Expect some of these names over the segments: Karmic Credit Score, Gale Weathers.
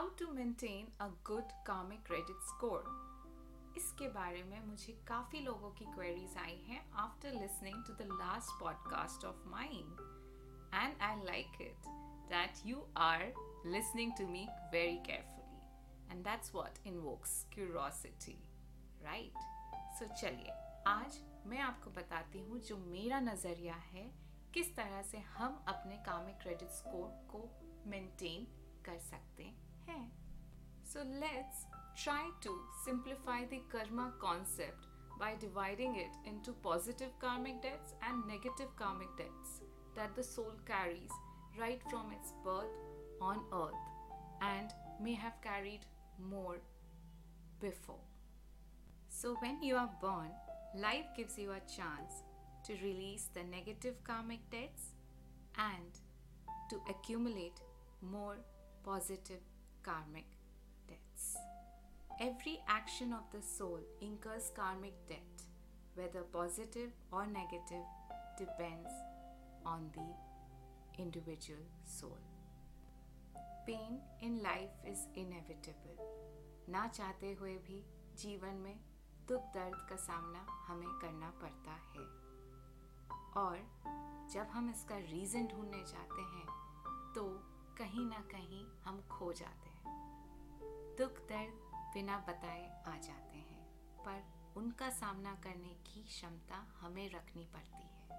How to maintain a good karmic credit score, इसके बारे में मुझे काफ़ी लोगों की क्वेरीज आई हैं after listening to the last podcast of mine, and I like it that you are listening to me very carefully and that's what invokes curiosity, right? So चलिए, आज मैं आपको बताती हूँ जो मेरा नज़रिया है किस तरह से हम अपने कार्मिक क्रेडिट स्कोर को मेंटेन कर सकते हैं. So let's try to simplify the karma concept by dividing it into positive karmic debts and negative karmic debts that the soul carries right from its birth on earth and may have carried more before. So when you are born, life gives you a chance to release the negative karmic debts and to accumulate more positive karmic debts. Every action of the soul incurs karmic debt, whether positive or negative, depends on the individual soul. Pain in life is inevitable. ना चाहते हुए भी जीवन में दुख दर्द का सामना हमें करना पड़ता है, और जब हम इसका रीज़न ढूंढने जाते हैं तो कहीं ना कहीं हम खो जाते हैं. दुख दर्द बिना बताए आ जाते हैं, पर उनका सामना करने की क्षमता हमें रखनी पड़ती है,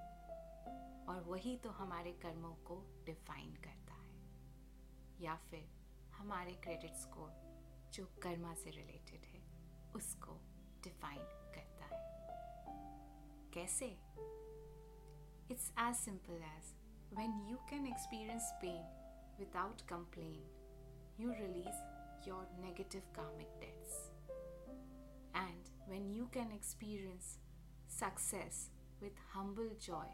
और वही तो हमारे कर्मों को डिफाइन करता है या फिर हमारे क्रेडिट स्कोर जो कर्मा से रिलेटेड है उसको डिफाइन करता है. कैसे? It's as simple as when you can experience pain without complaint, you release your negative karmic debts. And when you can experience success with humble joy,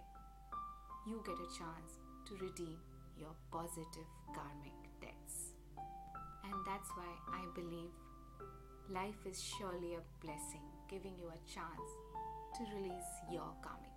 you get a chance to redeem your positive karmic debts. And that's why I believe life is surely a blessing, giving you a chance to release your karmic